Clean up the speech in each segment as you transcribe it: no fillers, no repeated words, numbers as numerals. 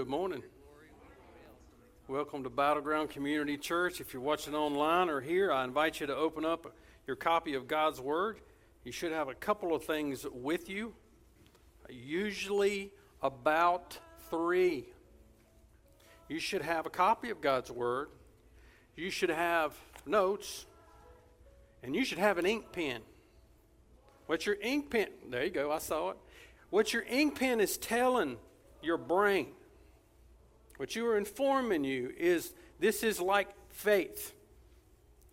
Good morning. Welcome to Battleground Community Church. If you're watching online or here, I invite you to open up your copy of God's Word. You should have a couple of things with you, usually about three. You should have a copy of God's Word. You should have notes, and you should have an ink pen. What's your ink pen? There you go. I saw it. What your ink pen is telling your brain, what you are informing you is, this is like faith.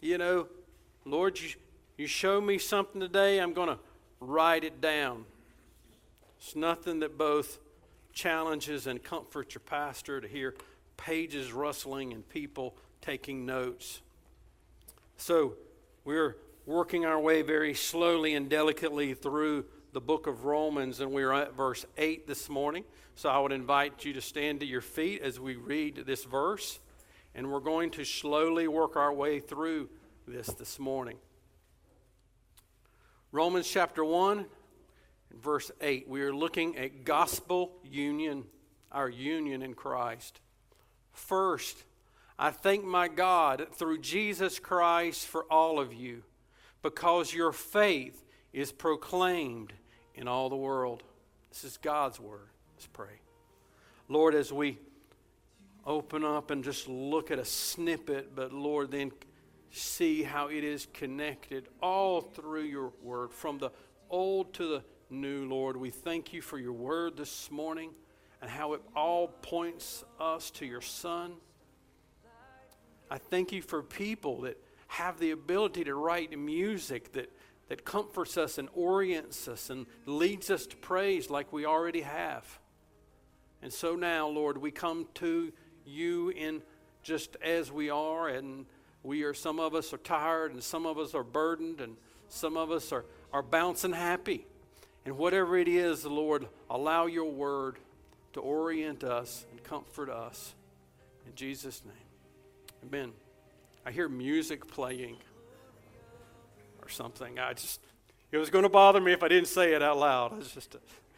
You know, Lord, you show me something today, I'm going to write it down. It's nothing that both challenges and comforts your pastor to hear pages rustling and people taking notes. So we're working our way very slowly and delicately through the book of Romans, and we're at verse 8 this morning. So I would invite you to stand to your feet as we read this verse, and we're going to slowly work our way through this morning. Romans chapter 1, verse 8. We are looking at gospel union, our union in Christ. First, I thank my God through Jesus Christ for all of you, because your faith is proclaimed in all the world. This is God's word. Let's pray. Lord, as we open up and just look at a snippet, but Lord, then see how it is connected all through your word, from the old to the new, Lord. We thank you for your word this morning and how it all points us to your Son. I thank you for people that have the ability to write music that comforts us and orients us and leads us to praise like we already have. And so now, Lord, we come to you in just as we are, and we are, some of us are tired, and some of us are burdened, and some of us are bouncing happy. And whatever it is, Lord, allow your word to orient us and comfort us. In Jesus' name, amen. I hear music playing or something. It was going to bother me if I didn't say it out loud.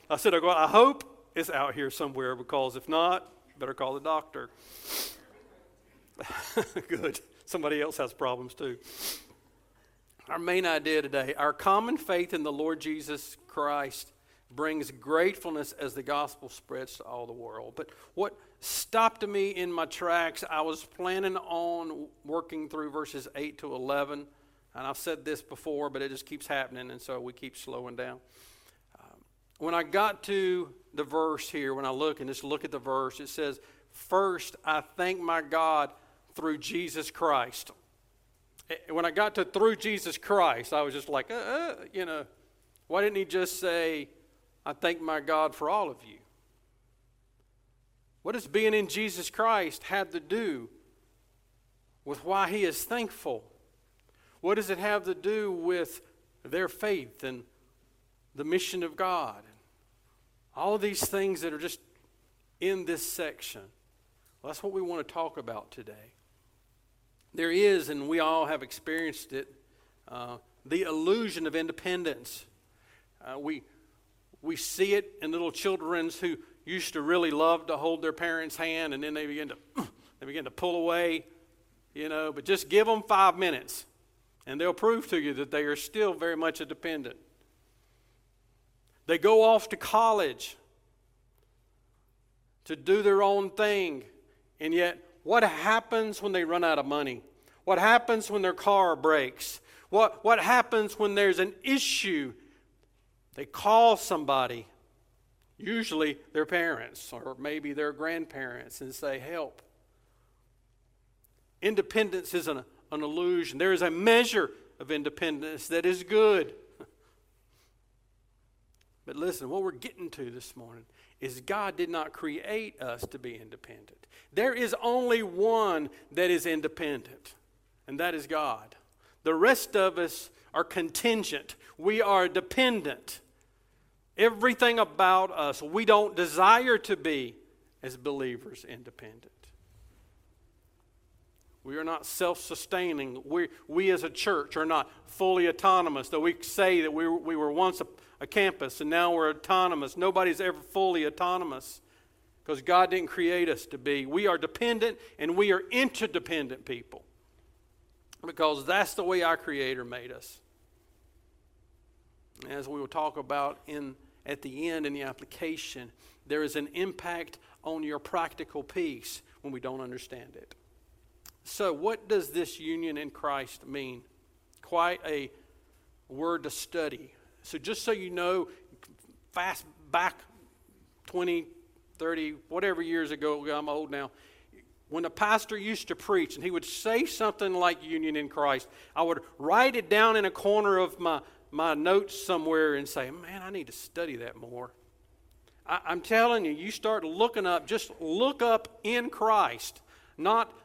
I hope it's out here somewhere, because if not, better call the doctor. Good. Somebody else has problems too. Our main idea today: our common faith in the Lord Jesus Christ brings gratefulness as the gospel spreads to all the world. But what stopped me in my tracks, I was planning on working through verses 8 to 11. And I've said this before, but it just keeps happening, and so we keep slowing down. When I got to the verse here, when I look at the verse, it says, first, I thank my God through Jesus Christ. When I got to through Jesus Christ, I was just like, why didn't he just say, I thank my God for all of you? What does being in Jesus Christ have to do with why he is thankful? What does it have to do with their faith and the mission of God? All of these things that are just in this section. Well, that's what we want to talk about today. There is, and we all have experienced it, the illusion of independence. We see it in little children who used to really love to hold their parents' hand, and then they begin to pull away, but just give them 5 minutes. And they'll prove to you that they are still very much a dependent. They go off to college to do their own thing. And yet, what happens when they run out of money? What happens when their car breaks? What happens when there's an issue? They call somebody, usually their parents or maybe their grandparents, and say, help. Independence is an illusion. There is a measure of independence that is good. But listen, what we're getting to this morning is God did not create us to be independent. There is only one that is independent, and that is God. The rest of us are contingent. We are dependent. Everything about us, we don't desire to be, as believers, independent. We are not self-sustaining. We as a church are not fully autonomous. Though we say that we were once a campus and now we're autonomous. Nobody's ever fully autonomous, because God didn't create us to be. We are dependent and we are interdependent people because that's the way our Creator made us. As we will talk about at the end in the application, there is an impact on your practical peace when we don't understand it. So what does this union in Christ mean? Quite a word to study. So just so you know, fast back 20, 30, whatever years ago, I'm old now, when the pastor used to preach and he would say something like union in Christ, I would write it down in a corner of my notes somewhere and say, man, I need to study that more. I'm telling you, you start looking up, just look up in Christ, not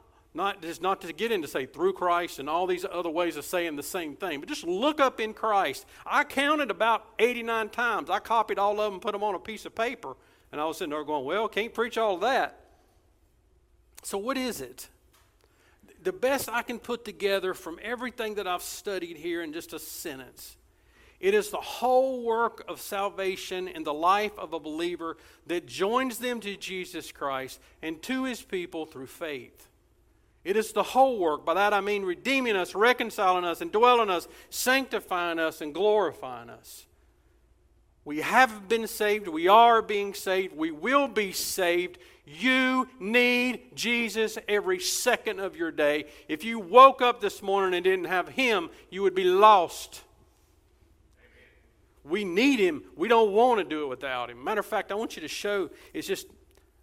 to get into say through Christ and all these other ways of saying the same thing, but just look up in Christ. I counted about 89 times. I copied all of them, put them on a piece of paper, and I was sitting there going, well, can't preach all of that. So what is it? The best I can put together from everything that I've studied here in just a sentence, it is the whole work of salvation in the life of a believer that joins them to Jesus Christ and to his people through faith. It is the whole work. By that I mean redeeming us, reconciling us, indwelling us, sanctifying us, and glorifying us. We have been saved. We are being saved. We will be saved. You need Jesus every second of your day. If you woke up this morning and didn't have Him, you would be lost. Amen. We need Him. We don't want to do it without Him. Matter of fact, I want you to show,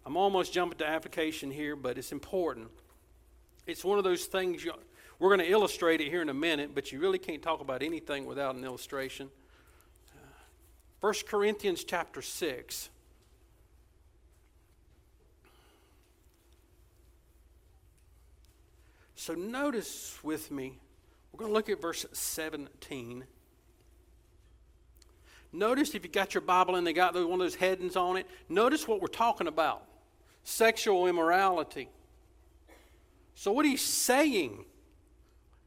I'm almost jumping to application here, but it's important. It's one of those things, we're going to illustrate it here in a minute, but you really can't talk about anything without an illustration. 1 Corinthians chapter 6. So notice with me, we're going to look at verse 17. Notice if you got your Bible and they got one of those headings on it, notice what we're talking about. Sexual immorality. So what he's saying,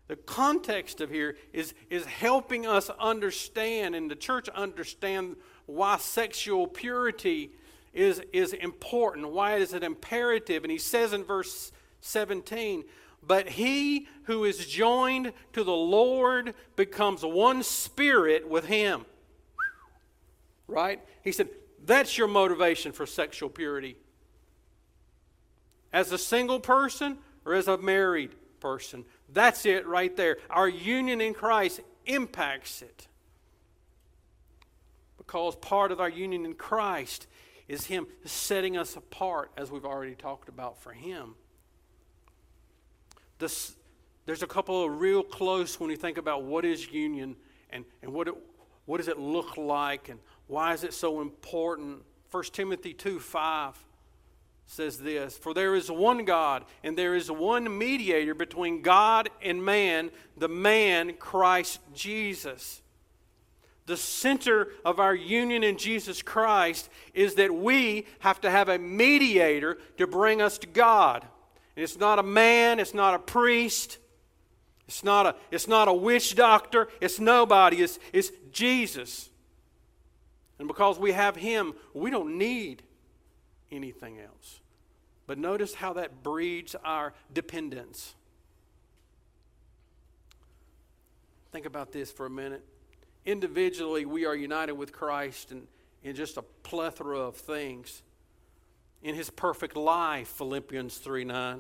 the context of here is helping us understand and the church understand why sexual purity is important. Why is it imperative? And he says in verse 17, but he who is joined to the Lord becomes one spirit with him. Right? He said, that's your motivation for sexual purity. As a single person, or as a married person. That's it right there. Our union in Christ impacts it. Because part of our union in Christ is Him setting us apart, as we've already talked about, for Him. There's a couple of real close when you think about what is union and what does it look like and why is it so important. 1 Timothy 2:5. Says this, for there is one God, and there is one mediator between God and man, the man Christ Jesus. The center of our union in Jesus Christ is that we have to have a mediator to bring us to God. And it's not a man, it's not a priest, it's not a witch doctor, it's nobody, it's Jesus. And because we have Him, we don't need anything else. But notice how that breeds our dependence. Think about this for a minute. Individually, we are united with Christ in just a plethora of things. In His perfect life, Philippians 3:9.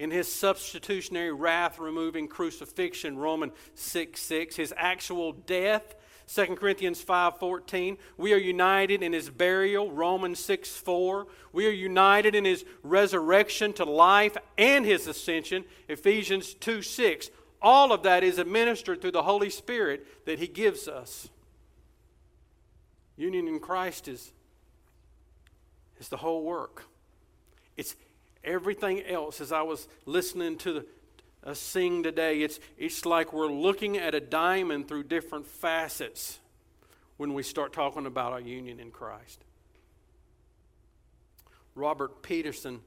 In His substitutionary wrath-removing crucifixion, Romans 6:6. His actual death, 2 Corinthians 5:14, we are united in His burial, Romans 6:4. We are united in His resurrection to life and His ascension, Ephesians 2:6. All of that is administered through the Holy Spirit that He gives us. Union in Christ is the whole work. It's everything else. As I was listening to us sing today, it's like we're looking at a diamond through different facets when we start talking about our union in Christ. Robert Peterson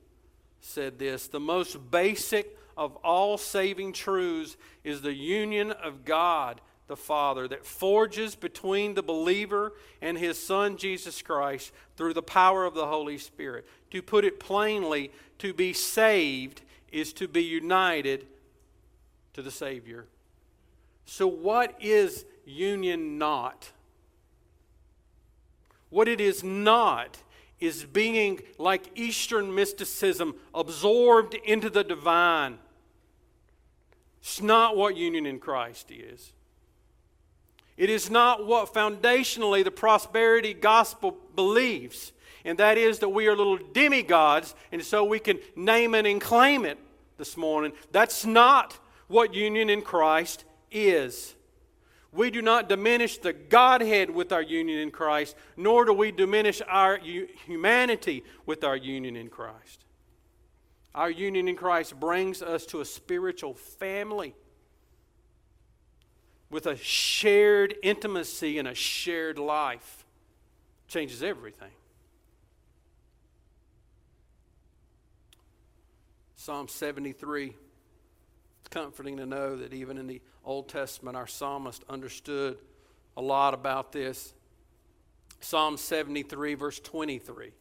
said this, the most basic of all saving truths is the union of God the Father that forges between the believer and his Son, Jesus Christ, through the power of the Holy Spirit. To put it plainly, to be saved is to be united to the Savior. So what is union not? What it is not is being like Eastern mysticism, absorbed into the divine. It's not what union in Christ is. It is not what foundationally the prosperity gospel believes, and that is that we are little demigods, and so we can name it and claim it this morning. That's not what union in Christ is. We do not diminish the Godhead with our union in Christ, nor do we diminish our humanity with our union in Christ. Our union in Christ brings us to a spiritual family with a shared intimacy and a shared life. Changes everything. Psalm 73. It's comforting to know that even in the Old Testament, our psalmist understood a lot about this. Psalm 73, verse 23.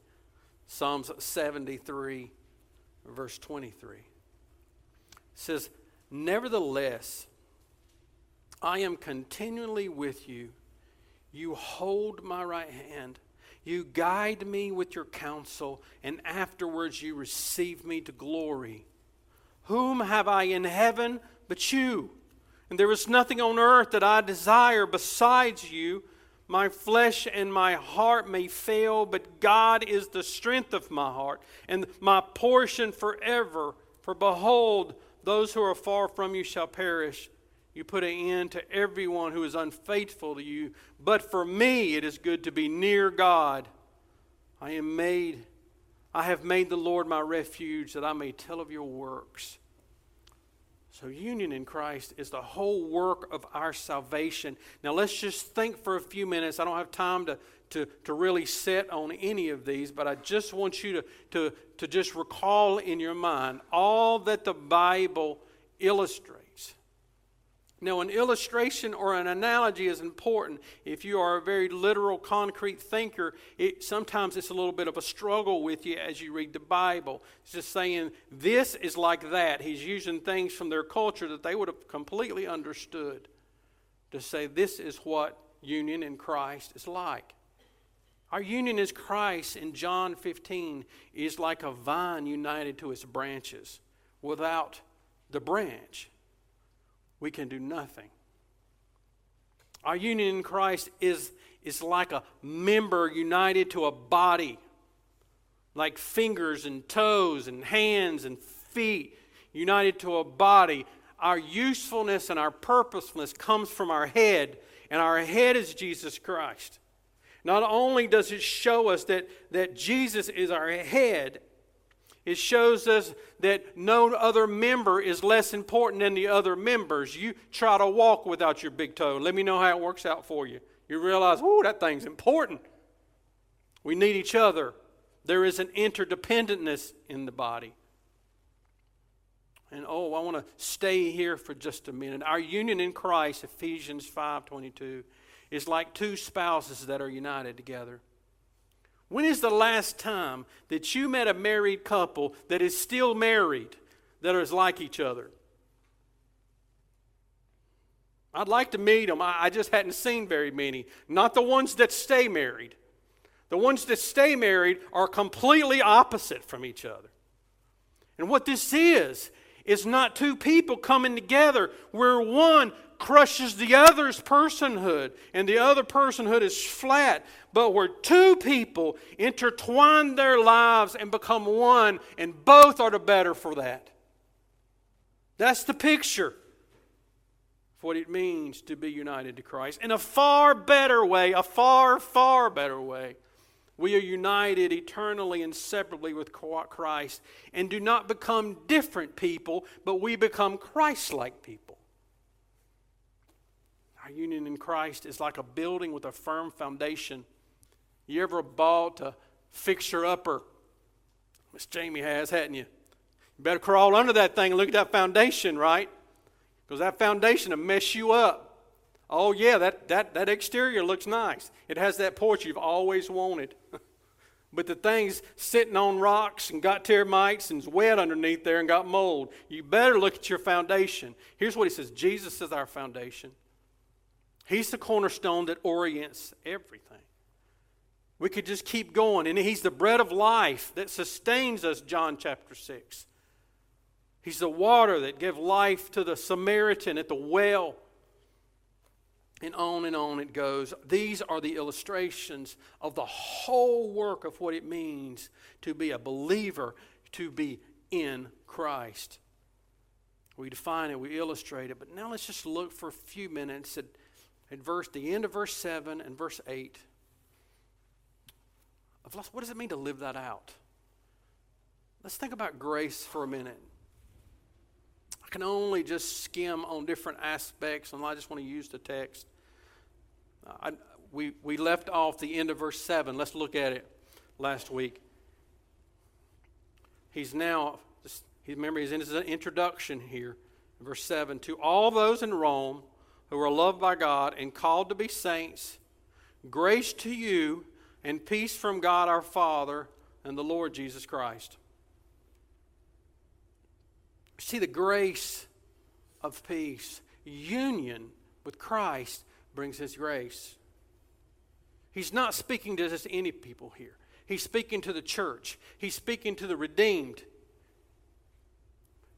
Psalms 73, verse 23. It says, "Nevertheless, I am continually with you. You hold my right hand. You guide me with your counsel, and afterwards you receive me to glory. Whom have I in heaven but you? And there is nothing on earth that I desire besides you. My flesh and my heart may fail, but God is the strength of my heart and my portion forever. For behold, those who are far from you shall perish. You put an end to everyone who is unfaithful to you. But for me, it is good to be near God. I have made the Lord my refuge, that I may tell of your works." So union in Christ is the whole work of our salvation. Now let's just think for a few minutes. I don't have time to really sit on any of these, but I just want you to just recall in your mind all that the Bible illustrates. Now, an illustration or an analogy is important. If you are a very literal, concrete thinker, sometimes it's a little bit of a struggle with you as you read the Bible. It's just saying, this is like that. He's using things from their culture that they would have completely understood to say, this is what union in Christ is like. Our union in Christ in John 15 is like a vine united to its branches. Without the branch, we can do nothing. Our union in Christ is like a member united to a body, like fingers and toes and hands and feet united to a body. Our usefulness and our purposefulness comes from our head, and our head is Jesus Christ. Not only does it show us that Jesus is our head, it shows us that no other member is less important than the other members. You try to walk without your big toe. Let me know how it works out for you. You realize, ooh, that thing's important. We need each other. There is an interdependentness in the body. And I want to stay here for just a minute. Our union in Christ, Ephesians 5:22, is like two spouses that are united together. When is the last time that you met a married couple that is still married, that is like each other? I'd like to meet them. I just hadn't seen very many. Not the ones that stay married. The ones that stay married are completely opposite from each other. And what this is not two people coming together where one crushes the other's personhood and the other personhood is flat, but where two people intertwine their lives and become one, and both are the better for that. That's the picture of what it means to be united to Christ. In a far better way, a far, far better way, we are united eternally and separately with Christ, and do not become different people, but we become Christ-like people. Our union in Christ is like a building with a firm foundation. You ever bought a fixer-upper? Miss Jamie has, hadn't you? You better crawl under that thing and look at that foundation, right? Because that foundation will mess you up. Oh, yeah, that exterior looks nice. It has that porch you've always wanted. But the thing's sitting on rocks and got termites and is wet underneath there and got mold. You better look at your foundation. Here's what he says. Jesus is our foundation. He's the cornerstone that orients everything. We could just keep going. And he's the bread of life that sustains us, John chapter 6. He's the water that gave life to the Samaritan at the well. And on it goes. These are the illustrations of the whole work of what it means to be a believer, to be in Christ. We define it, we illustrate it, but now let's just look for a few minutes at the end of verse 7 and verse 8. What does it mean to live that out? Let's think about grace for a minute. I can only just skim on different aspects, and I just want to use the text. We left off the end of verse 7. Let's look at it last week. He's in his introduction here, in verse 7. To all those in Rome who are loved by God and called to be saints, grace to you and peace from God our Father and the Lord Jesus Christ. See, the grace of peace, union with Christ brings his grace. He's not speaking to just any people here. He's speaking to the church. He's speaking to the redeemed.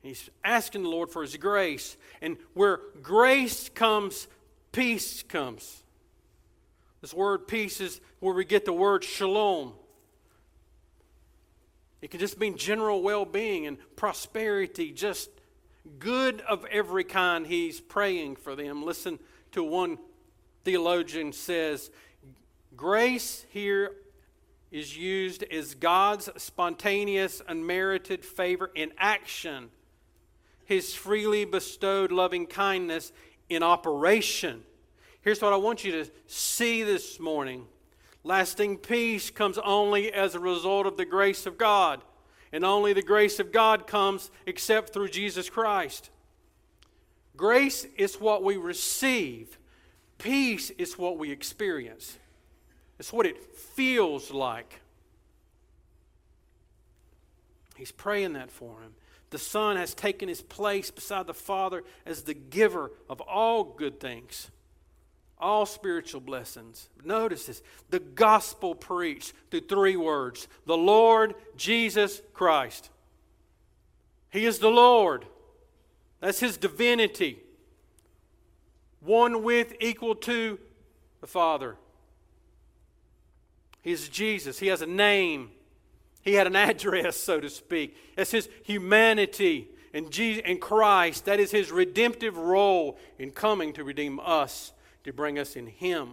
He's asking the Lord for his grace. And where grace comes, peace comes. This word peace is where we get the word shalom. It can just mean general well-being and prosperity, just good of every kind. He's praying for them. Listen to one theologian says, grace here is used as God's spontaneous, unmerited favor in action, his freely bestowed loving kindness in operation. Here's what I want you to see this morning. Lasting peace comes only as a result of the grace of God. And only the grace of God comes except through Jesus Christ. Grace is what we receive. Peace is what we experience. It's what it feels like. He's praying that for him. The Son has taken his place beside the Father as the giver of all good things. All spiritual blessings. Notice this. The gospel preached through three words. The Lord Jesus Christ. He is the Lord. That's his divinity. One with, equal to the Father. He is Jesus. He has a name. He had an address, so to speak. That's his humanity. And Jesus, and Christ, that is his redemptive role in coming to redeem us. To bring us in him.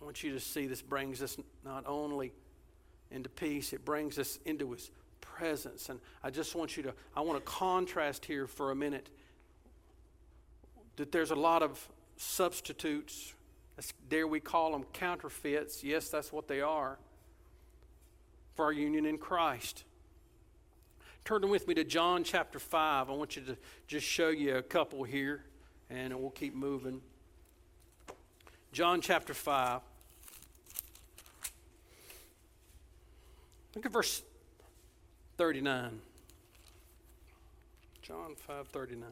I want you to see this brings us not only into peace, it brings us into his presence. And I want to contrast here for a minute that there's a lot of substitutes. Dare we call them counterfeits? Yes, that's what they are. For our union in Christ. Turn with me to John chapter 5. I want you to just show you a couple here. And we'll keep moving. John chapter 5. Look at verse 39. John 5:39.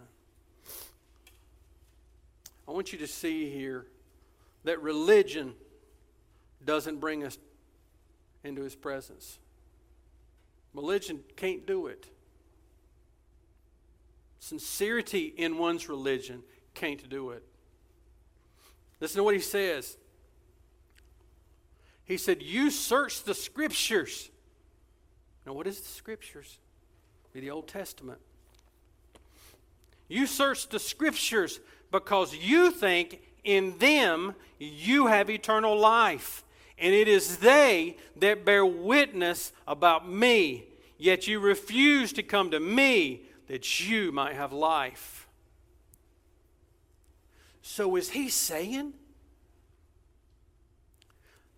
I want you to see here that religion doesn't bring us into his presence. Religion can't do it. Sincerity in one's religion can't do it. Listen to what he says. He said, you search the Scriptures. Now what is the Scriptures? It'd be the Old Testament. You search the Scriptures because you think in them you have eternal life. And it is they that bear witness about me. Yet you refuse to come to me that you might have life. So is he saying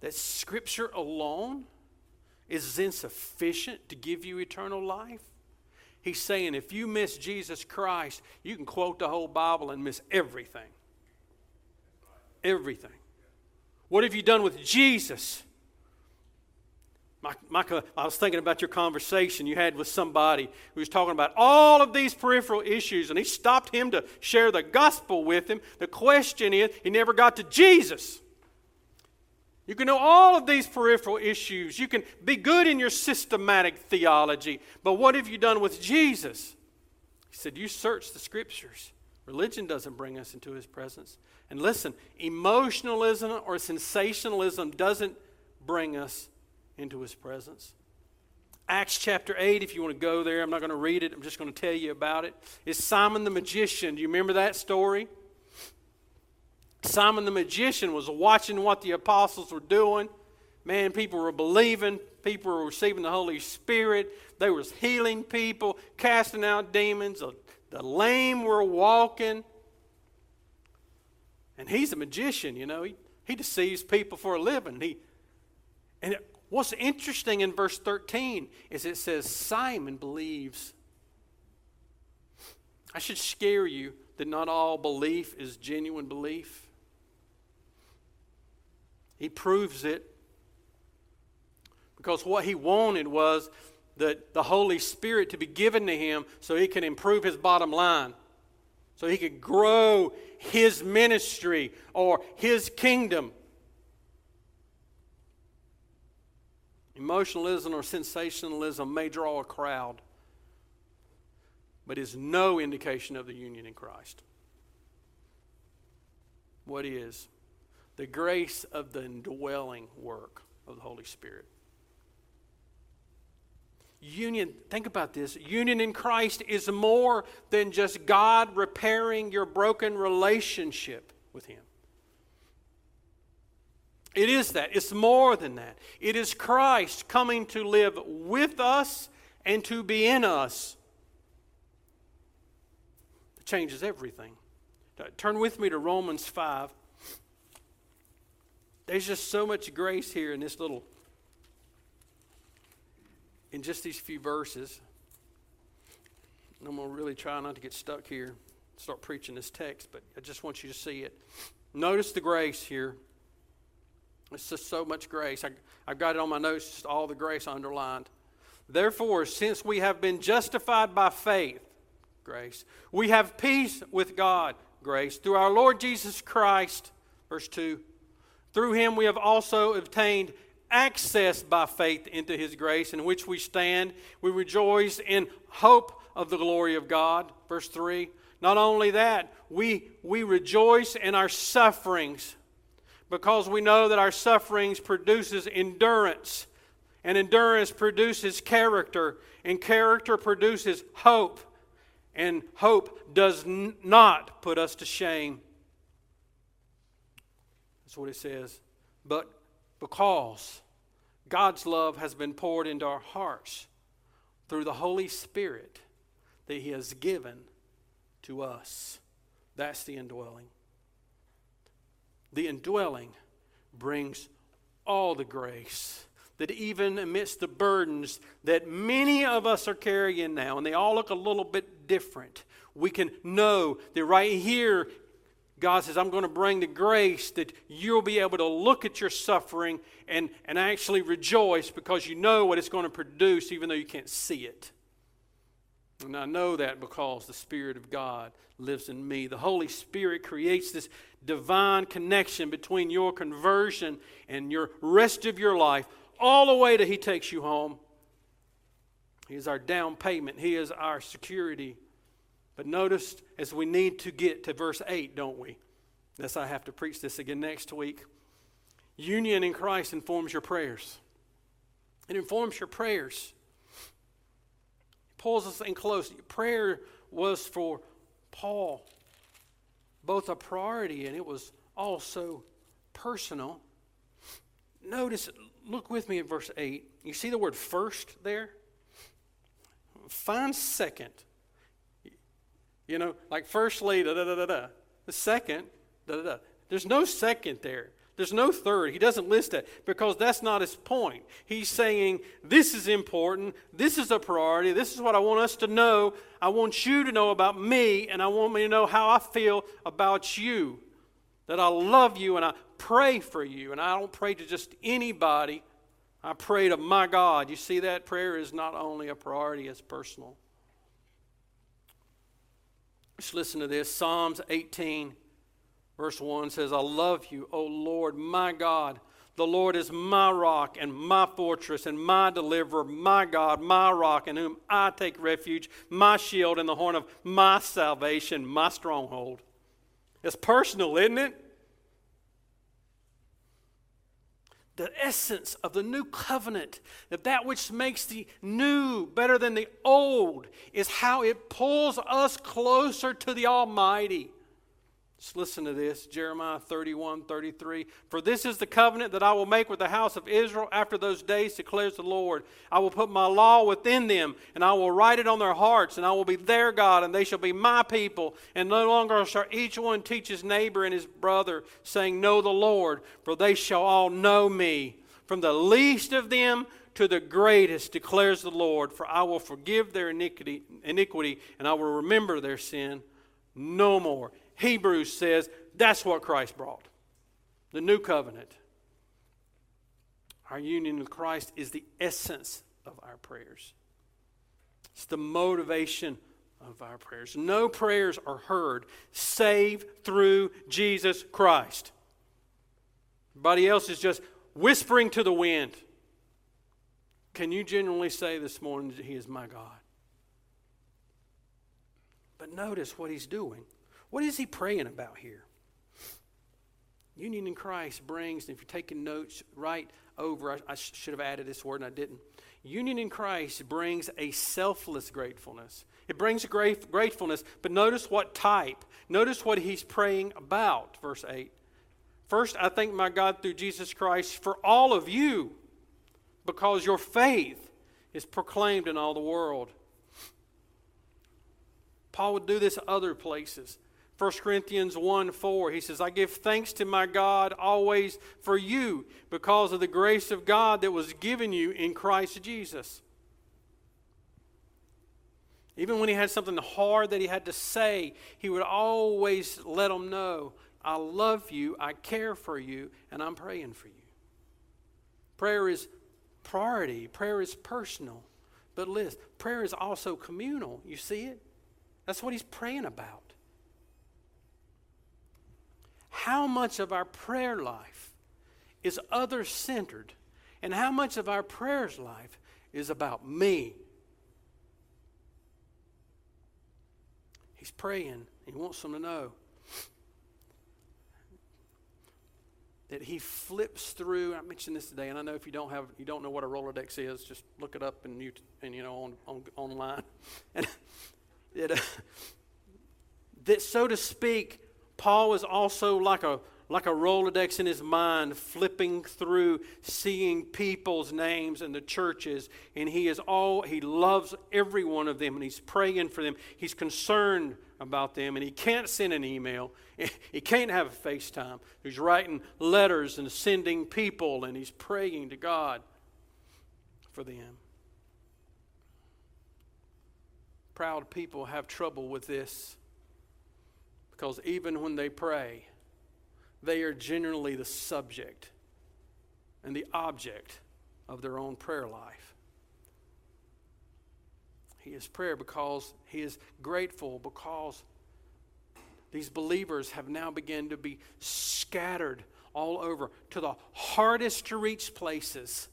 that Scripture alone is insufficient to give you eternal life? He's saying if you miss Jesus Christ, you can quote the whole Bible and miss everything. Everything. What have you done with Jesus? Micah, I was thinking about your conversation you had with somebody who was talking about all of these peripheral issues, and he stopped him to share the gospel with him. The question is, he never got to Jesus. You can know all of these peripheral issues. You can be good in your systematic theology, but what have you done with Jesus? He said, you search the Scriptures. Religion doesn't bring us into His presence. And listen, emotionalism or sensationalism doesn't bring us into His presence. Acts chapter 8, if you want to go there, I'm not going to read it. I'm just going to tell you about it. It's Simon the Magician. Do you remember that story? Simon the Magician was watching what the apostles were doing. Man, people were believing. People were receiving the Holy Spirit. They were healing people, casting out demons. The lame were walking. And he's a magician, you know. He deceives people for a living. What's interesting in verse 13 is it says, Simon believes. I should scare you that not all belief is genuine belief. He proves it because what he wanted was the Holy Spirit to be given to him so he can improve his bottom line, so he could grow his ministry or his kingdom. Emotionalism or sensationalism may draw a crowd, but is no indication of the union in Christ. What is? The grace of the indwelling work of the Holy Spirit. Union, think about this. Union in Christ is more than just God repairing your broken relationship with Him. It is that. It's more than that. It is Christ coming to live with us and to be in us. It changes everything. Turn with me to Romans 5. There's just so much grace here in this little, in just these few verses. And I'm going to really try not to get stuck here, start preaching this text, but I just want you to see it. Notice the grace here. It's just so much grace. I've got it on my notes, just all the grace underlined. Therefore, since we have been justified by faith, grace, we have peace with God, grace, through our Lord Jesus Christ, verse 2. Through Him we have also obtained access by faith into His grace, in which we stand. We rejoice in hope of the glory of God, verse 3. Not only that, we rejoice in our sufferings, because we know that our sufferings produces endurance, and endurance produces character, and character produces hope, and hope does not put us to shame. That's what it says. But because God's love has been poured into our hearts through the Holy Spirit that He has given to us. That's the indwelling. The indwelling brings all the grace that even amidst the burdens that many of us are carrying now, and they all look a little bit different, we can know that right here God says, I'm going to bring the grace that you'll be able to look at your suffering and actually rejoice because you know what it's going to produce even though you can't see it. And I know that because the Spirit of God lives in me. The Holy Spirit creates this divine connection between your conversion and your rest of your life, all the way to He takes you home. He is our down payment. He is our security. But notice, as we need to get to verse 8, don't we? Unless I have to preach this again next week. Union in Christ informs your prayers. It informs your prayers. Pulls us in close. Prayer was for Paul both a priority and it was also personal. Notice, look with me at verse 8. You see the word first there? Find second. You know, like firstly, da da da da da. The second, da da da. There's no second there. There's no third. He doesn't list that because that's not his point. He's saying, this is important. This is a priority. This is what I want us to know. I want you to know about me, and I want me to know how I feel about you, that I love you and I pray for you. And I don't pray to just anybody. I pray to my God. You see, that prayer is not only a priority, it's personal. Just listen to this. Psalms 18. Verse 1 says, I love you, O Lord, my God. The Lord is my rock and my fortress and my deliverer, my God, my rock, in whom I take refuge, my shield and the horn of my salvation, my stronghold. It's personal, isn't it? The essence of the new covenant, that which makes the new better than the old, is how it pulls us closer to the Almighty. Just listen to this, Jeremiah 31:33. For this is the covenant that I will make with the house of Israel after those days, declares the Lord. I will put my law within them, and I will write it on their hearts, and I will be their God, and they shall be my people. And no longer shall each one teach his neighbor and his brother, saying, Know the Lord, for they shall all know me. From the least of them to the greatest, declares the Lord. For I will forgive their iniquity, and I will remember their sin no more. Hebrews says that's what Christ brought, the new covenant. Our union with Christ is the essence of our prayers. It's the motivation of our prayers. No prayers are heard save through Jesus Christ. Everybody else is just whispering to the wind. Can you genuinely say this morning that He is my God? But notice what He's doing. What is he praying about here? Union in Christ brings, and if you're taking notes, right over, I should have added this word and I didn't. Union in Christ brings a selfless gratefulness. It brings a gratefulness, but notice what type. Notice what he's praying about, verse 8. First, I thank my God through Jesus Christ for all of you, because your faith is proclaimed in all the world. Paul would do this other places. 1 Corinthians 1:4, he says, I give thanks to my God always for you because of the grace of God that was given you in Christ Jesus. Even when he had something hard that he had to say, he would always let them know, I love you, I care for you, and I'm praying for you. Prayer is priority. Prayer is personal. But listen, prayer is also communal. You see it? That's what he's praying about. How much of our prayer life is other-centered, and how much of our prayers life is about me? He's praying, and he wants them to know that he flips through. I mentioned this today, and I know if you don't know what a Rolodex is, just look it up online. And that, so to speak, Paul is also like a Rolodex in his mind, flipping through, seeing people's names and the churches, and he loves every one of them, and he's praying for them. He's concerned about them, and he can't send an email. He can't have a FaceTime. He's writing letters and sending people, and he's praying to God for them. Proud people have trouble with this because even when they pray, they are generally the subject and the object of their own prayer life. He is prayer because he is grateful because these believers have now begun to be scattered all over to the hardest to reach places.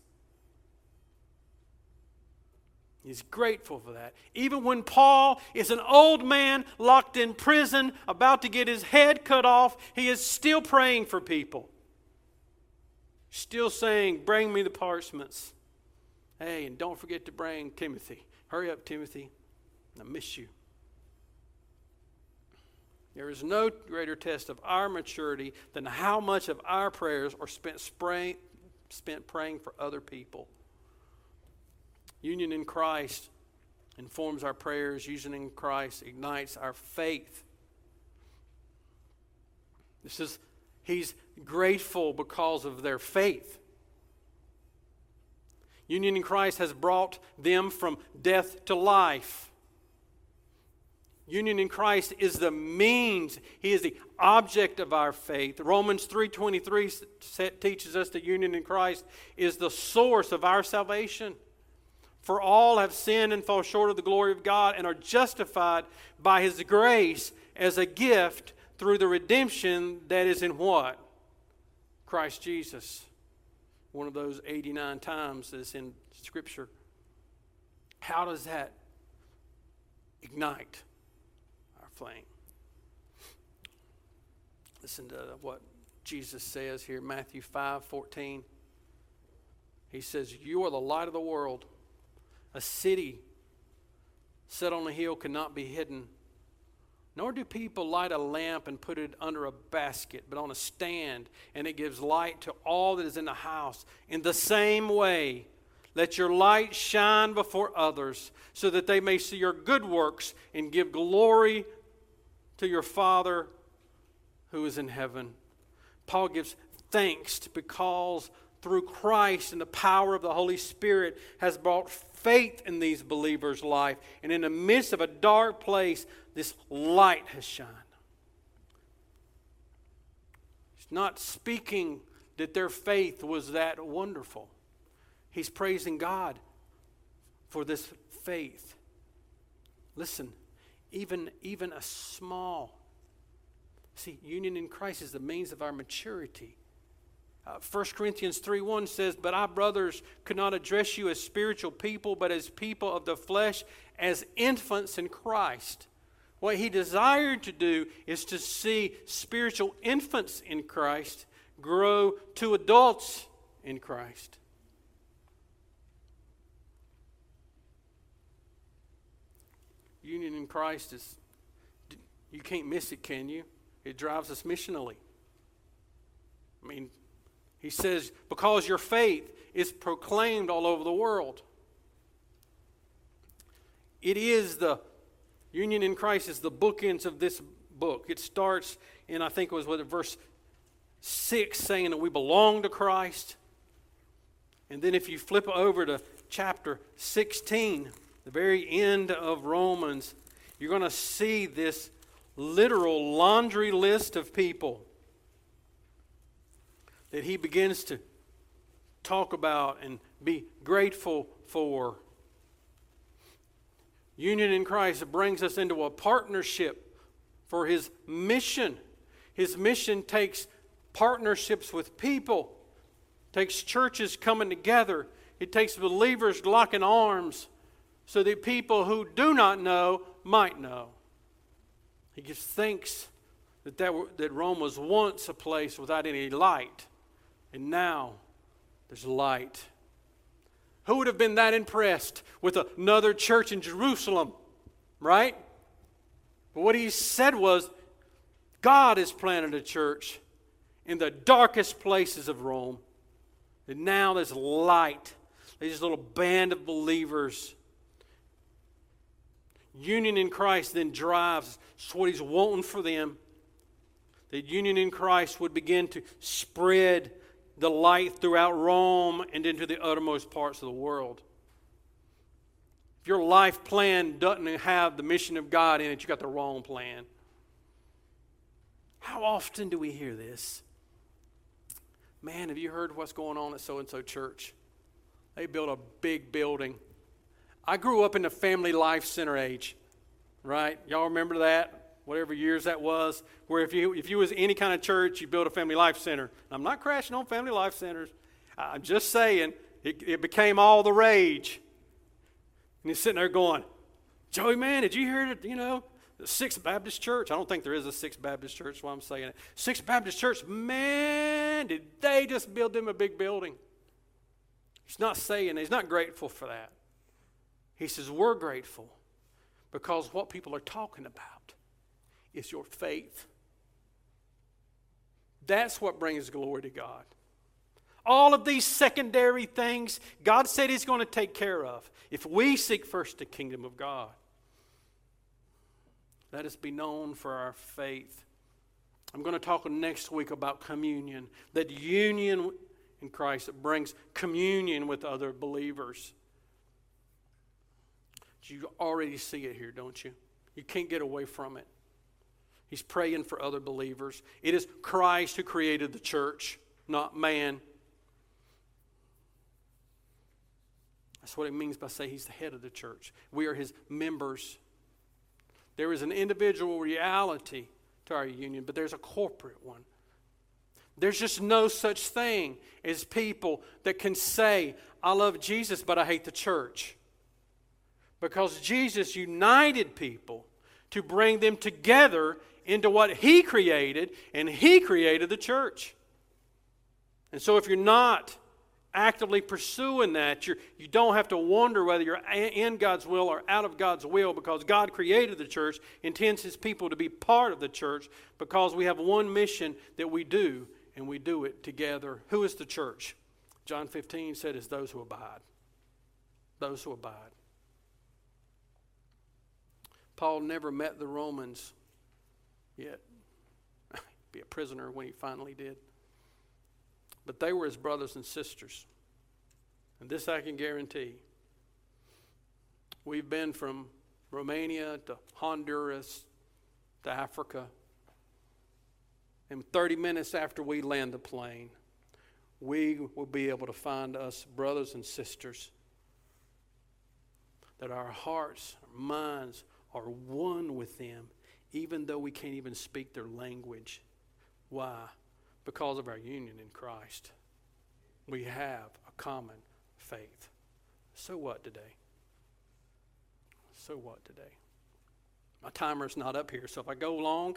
He's grateful for that. Even when Paul is an old man locked in prison, about to get his head cut off, he is still praying for people. Still saying, bring me the parchments. Hey, and don't forget to bring Timothy. Hurry up, Timothy. I miss you. There is no greater test of our maturity than how much of our prayers are spent praying for other people. Union in Christ informs our prayers. Union in Christ ignites our faith. This is He's grateful because of their faith. Union in Christ has brought them from death to life. Union in Christ is the means. He is the object of our faith. Romans 3:23 teaches us that union in Christ is the source of our salvation. For all have sinned and fall short of the glory of God and are justified by His grace as a gift through the redemption that is in what? Christ Jesus. One of those 89 times that's in Scripture. How does that ignite our flame? Listen to what Jesus says here, Matthew 5:14. He says, "You are the light of the world. A city set on a hill cannot be hidden. Nor do people light a lamp and put it under a basket, but on a stand, and it gives light to all that is in the house. In the same way, let your light shine before others, so that they may see your good works and give glory to your Father who is in heaven." Paul gives thanks because through Christ and the power of the Holy Spirit has brought faith in these believers' life. And in the midst of a dark place, this light has shined. He's not speaking that their faith was that wonderful. He's praising God for this faith. Listen, even a small... See, union in Christ is the means of our maturity. 1 Corinthians 3:1 says, "But I, brothers, could not address you as spiritual people, but as people of the flesh, as infants in Christ." What he desired to do is to see spiritual infants in Christ grow to adults in Christ. Union in Christ is, you can't miss it, can you? It drives us missionally. I mean, he says, because your faith is proclaimed all over the world. It is the union in Christ is the bookends of this book. It starts in, I think it was verse 6, saying that we belong to Christ. And then if you flip over to chapter 16, the very end of Romans, you're going to see this literal laundry list of people that he begins to talk about and be grateful for. Union in Christ brings us into a partnership for His mission. His mission takes partnerships with people, takes churches coming together, it takes believers locking arms so that people who do not know might know. He gives thanks that Rome was once a place without any light. And now there's light. Who would have been that impressed with another church in Jerusalem, right? But what he said was, God has planted a church in the darkest places of Rome. And now there's light. There's this little band of believers. Union in Christ then drives. It's what He's wanting for them. That union in Christ would begin to spread the light throughout Rome and into the uttermost parts of the world. If your life plan doesn't have the mission of God in it, you got the wrong plan. How often do we hear this? Man, have you heard what's going on at so-and-so church? They built a big building. I grew up in the Family Life Center age, right? Y'all remember that? Whatever years that was, where if you was any kind of church, you built a Family Life Center. I'm not crashing on Family Life Centers. I'm just saying it became all the rage. And you're sitting there going, "Joey, man, did you hear it? You know, the Sixth Baptist Church." I don't think there is a Sixth Baptist Church, that's why I'm saying it. Sixth Baptist Church, man, did they just build them a big building? He's not saying, he's not grateful for that. He says, we're grateful because what people are talking about is your faith. That's what brings glory to God. All of these secondary things, God said He's going to take care of if we seek first the kingdom of God. Let us be known for our faith. I'm going to talk next week about communion, that union in Christ that brings communion with other believers. You already see it here, don't you? You can't get away from it. He's praying for other believers. It is Christ who created the church, not man. That's what it means by saying he's the head of the church. We are his members. There is an individual reality to our union, but there's a corporate one. There's just no such thing as people that can say, I love Jesus, but I hate the church. Because Jesus united people to bring them together into what he created, and he created the church. And so if you're not actively pursuing that, you don't have to wonder whether you're in God's will or out of God's will, because God created the church, intends his people to be part of the church, because we have one mission that we do, and we do it together. Who is the church? John 15 said it's those who abide. Those who abide. Paul never met the Romans yet. He'd be a prisoner when he finally did. But they were his brothers and sisters. And this I can guarantee. We've been from Romania to Honduras to Africa. And 30 minutes after we land the plane, we will be able to find us brothers and sisters. That our hearts, our minds, are one with them, even though we can't even speak their language. Why? Because of our union in Christ. We have a common faith. So what today? So what today? My timer's not up here, so if I go long,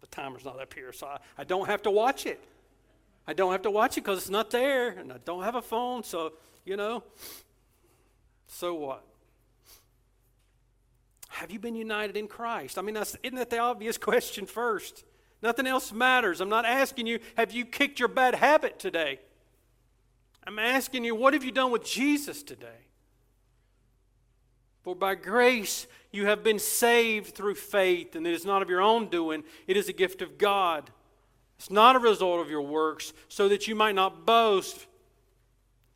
the timer's not up here, so I don't have to watch it. I don't have to watch it because it's not there, and I don't have a phone, so, so what? Have you been united in Christ? I mean, isn't that the obvious question first? Nothing else matters. I'm not asking you, have you kicked your bad habit today? I'm asking you, what have you done with Jesus today? For by grace you have been saved through faith, and it is not of your own doing. It is a gift of God. It's not a result of your works, so that you might not boast.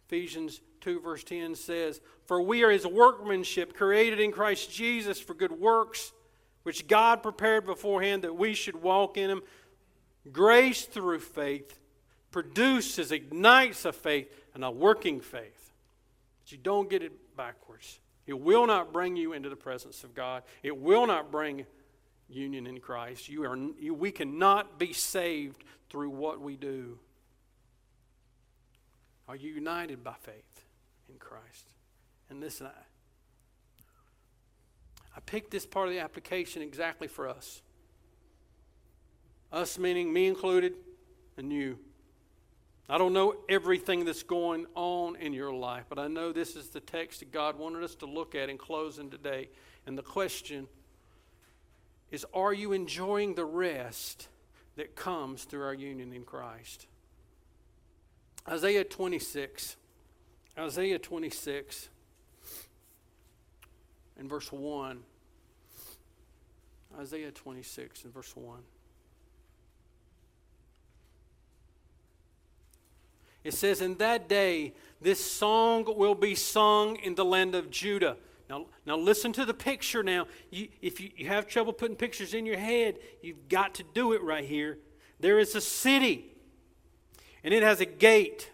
Ephesians 2 verse 10 says, for we are his workmanship, created in Christ Jesus for good works, which God prepared beforehand that we should walk in him. Grace through faith produces, ignites a faith, and a working faith. But you don't get it backwards. It will not bring you into the presence of God. It will not bring union in Christ. We cannot be saved through what we do. Are you united by faith in Christ? And listen, I picked this part of the application exactly for us. Us meaning me included and you. I don't know everything that's going on in your life, but I know this is the text that God wanted us to look at in closing today. And the question is, are you enjoying the rest that comes through our union in Christ? Isaiah 26 and verse 1. Isaiah 26 and verse 1. It says, in that day, this song will be sung in the land of Judah. Now listen to the picture now. If you have trouble putting pictures in your head, you've got to do it right here. There is a city. And it has a gate,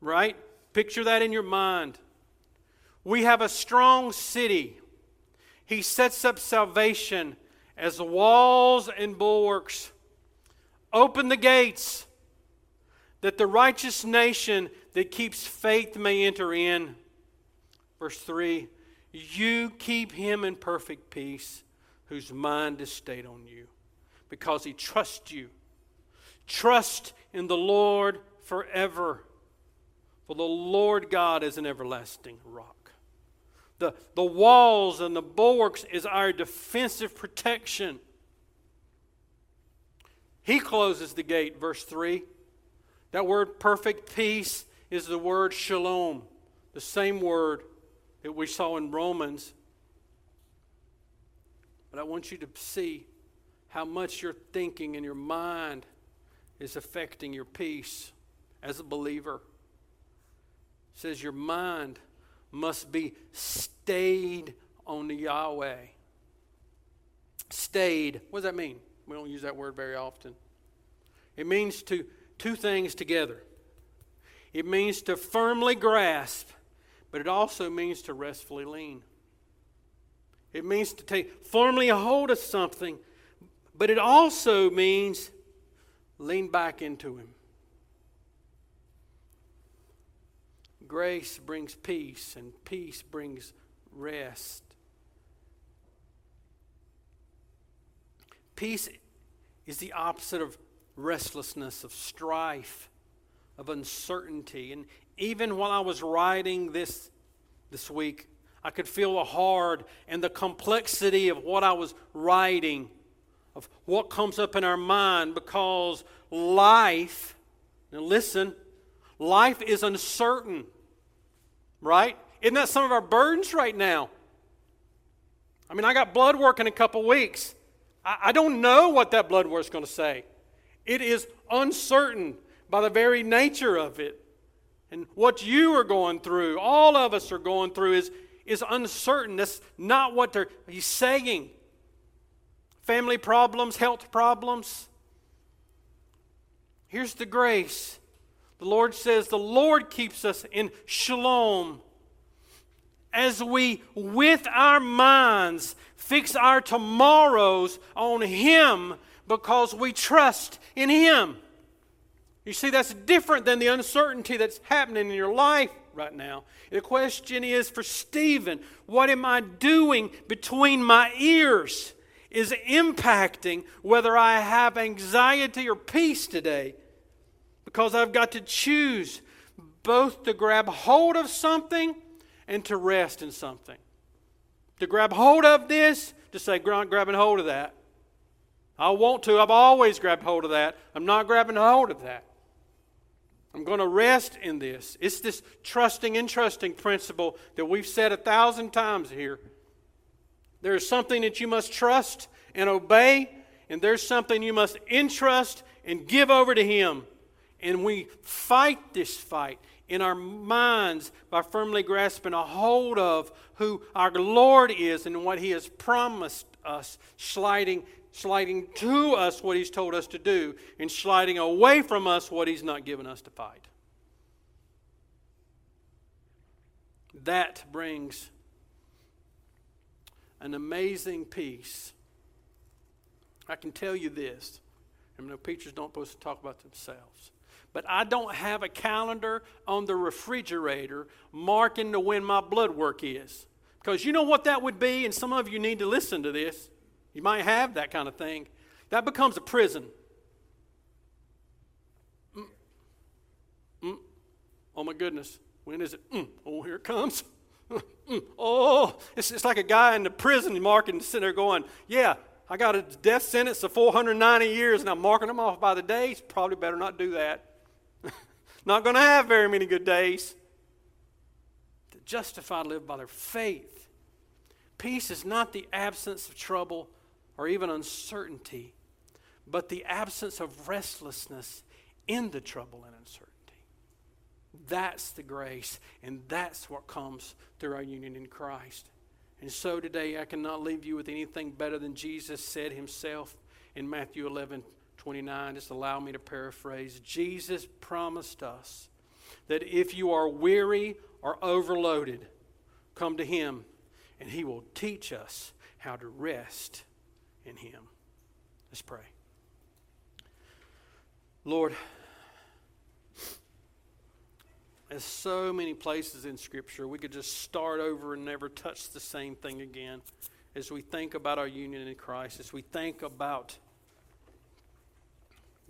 right? Picture that in your mind. We have a strong city. He sets up salvation as walls and bulwarks. Open the gates that the righteous nation that keeps faith may enter in. Verse 3, you keep him in perfect peace whose mind is stayed on you because he trusts you. Trust in the Lord forever, for the Lord God is an everlasting rock. The walls and the bulwarks is our defensive protection. He closes the gate, verse 3. That word perfect peace is the word shalom, the same word that we saw in Romans. But I want you to see how much your thinking and your mind is affecting your peace as a believer. It says your mind must be stayed on the Yahweh. Stayed. What does that mean? We don't use that word very often. It means to two things together. It means to firmly grasp, but it also means to restfully lean. It means to take firmly a hold of something, but it also means lean back into Him. Grace brings peace, and peace brings rest. Peace is the opposite of restlessness, of strife, of uncertainty. And even while I was writing this week, I could feel the hard and the complexity of what I was writing, of what comes up in our mind, because life, now listen, life is uncertain, right? Isn't that some of our burdens right now? I mean, I got blood work in a couple weeks. I don't know what that blood work's going to say. It is uncertain by the very nature of it. And what you are going through, all of us are going through, is uncertain. That's not what he's saying. Family problems, health problems. Here's the grace. The Lord says, the Lord keeps us in shalom as we, with our minds, fix our tomorrows on Him because we trust in Him. You see, that's different than the uncertainty that's happening in your life right now. The question is for Stephen, what am I doing between my ears is impacting whether I have anxiety or peace today, because I've got to choose both to grab hold of something and to rest in something. To grab hold of this, to say, grabbing hold of that. I want to. I've always grabbed hold of that. I'm not grabbing hold of that. I'm going to rest in this. It's this trusting and trusting principle that we've said 1,000 times here. There's something that you must trust and obey, and there's something you must entrust and give over to Him. And we fight this fight in our minds by firmly grasping a hold of who our Lord is and what He has promised us, sliding to us what He's told us to do, and sliding away from us what He's not given us to fight. That brings an amazing peace. I can tell you this. I know preachers don't supposed to talk about themselves. But I don't have a calendar on the refrigerator marking to when my blood work is. Because you know what that would be, and some of you need to listen to this. You might have that kind of thing. That becomes a prison. Oh my goodness, when is it? Oh, here it comes. Oh, it's like a guy in the prison marking, sitting there going, yeah, I got a death sentence of 490 years and I'm marking them off by the days. Probably better not do that. Not going to have very many good days. The justified live by their faith. Peace is not the absence of trouble or even uncertainty, but the absence of restlessness in the trouble and uncertainty. That's the grace, and that's what comes through our union in Christ. And so today I cannot leave you with anything better than Jesus said Himself in Matthew 11:29. Just allow me to paraphrase. Jesus promised us that if you are weary or overloaded, come to Him, and He will teach us how to rest in Him. Let's pray. Lord, there's so many places in Scripture we could just start over and never touch the same thing again. As we think about our union in Christ, as we think about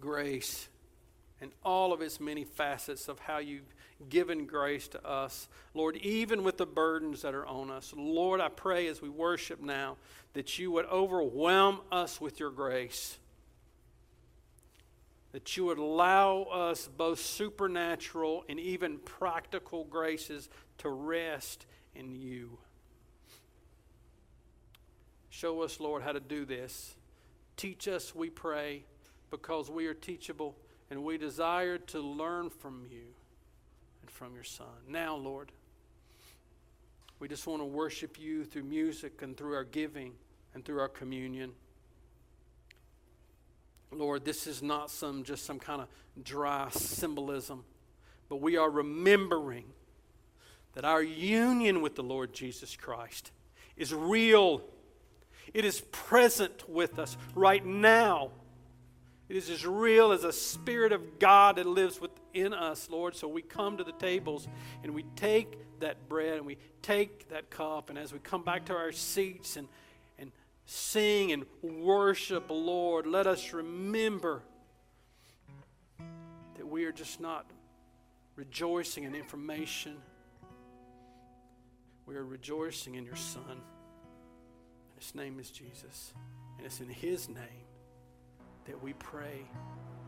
grace and all of its many facets of how You've given grace to us, Lord, even with the burdens that are on us, Lord, I pray as we worship now that You would overwhelm us with Your grace, that You would allow us both supernatural and even practical graces to rest in You. Show us, Lord, how to do this Teach us, we pray, because we are teachable, and we desire to learn from you and from your Son. Now, Lord, we just want to worship you through music and through our giving and through our communion. Lord, this is not some kind of dry symbolism, but we are remembering that our union with the Lord Jesus Christ is real. It is present with us right now. It is as real as a Spirit of God that lives within us, Lord. So we come to the tables and we take that bread and we take that cup. And as we come back to our seats and sing and worship, Lord, let us remember that we are just not rejoicing in information. We are rejoicing in your Son. His name is Jesus, and it's in his name that we pray.